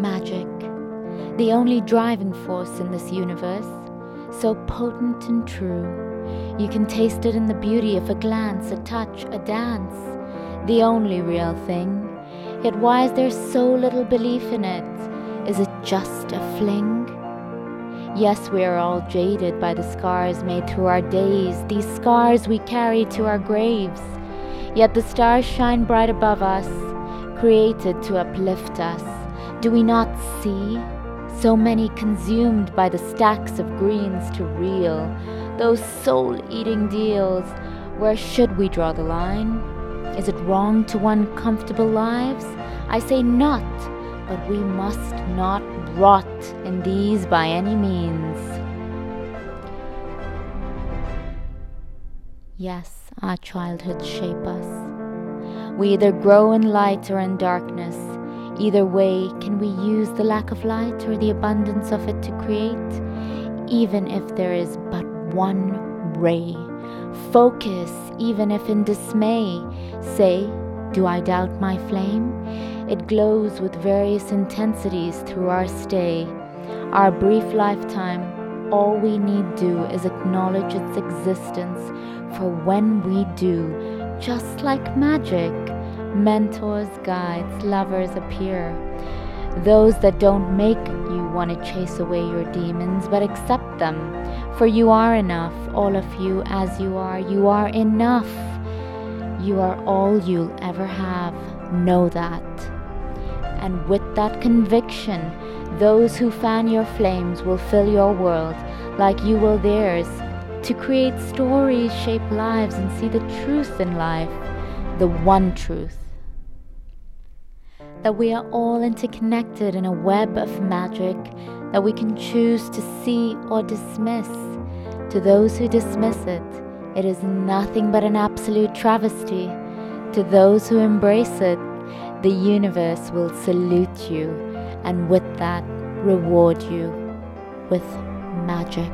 magic, the only driving force in this universe, so potent and true. You can taste it in the beauty of a glance, a touch, a dance, the only real thing. Yet why is there so little belief in it? Is it just a fling? Yes, we are all jaded by the scars made through our days, these scars we carry to our graves. Yet the stars shine bright above us, created to uplift us. Do we not see? So many consumed by the stacks of greens to reel, those soul-eating deals. Where should we draw the line? Is it wrong to want comfortable lives? I say not, but we must not rot in these by any means. Yes, our childhoods shape us. We either grow in light or in darkness. Either way, can we use the lack of light or the abundance of it to create? Even if there is but one ray. Focus, even if in dismay. Say, do I doubt my flame? It glows with various intensities through our stay. Our brief lifetime, all we need do is acknowledge its existence. For when we do, just like magic, mentors, guides, lovers appear. Those that don't make you want to chase away your demons, but accept them. For you are enough, all of you as you are enough. You are all you'll ever have, know that. And with that conviction, those who fan your flames will fill your world like you will theirs, to create stories, shape lives, and see the truth in life. The one truth, that we are all interconnected in a web of magic that we can choose to see or dismiss. To those who dismiss it, it is nothing but an absolute travesty. To those who embrace it, the universe will salute you, and with that, reward you with magic.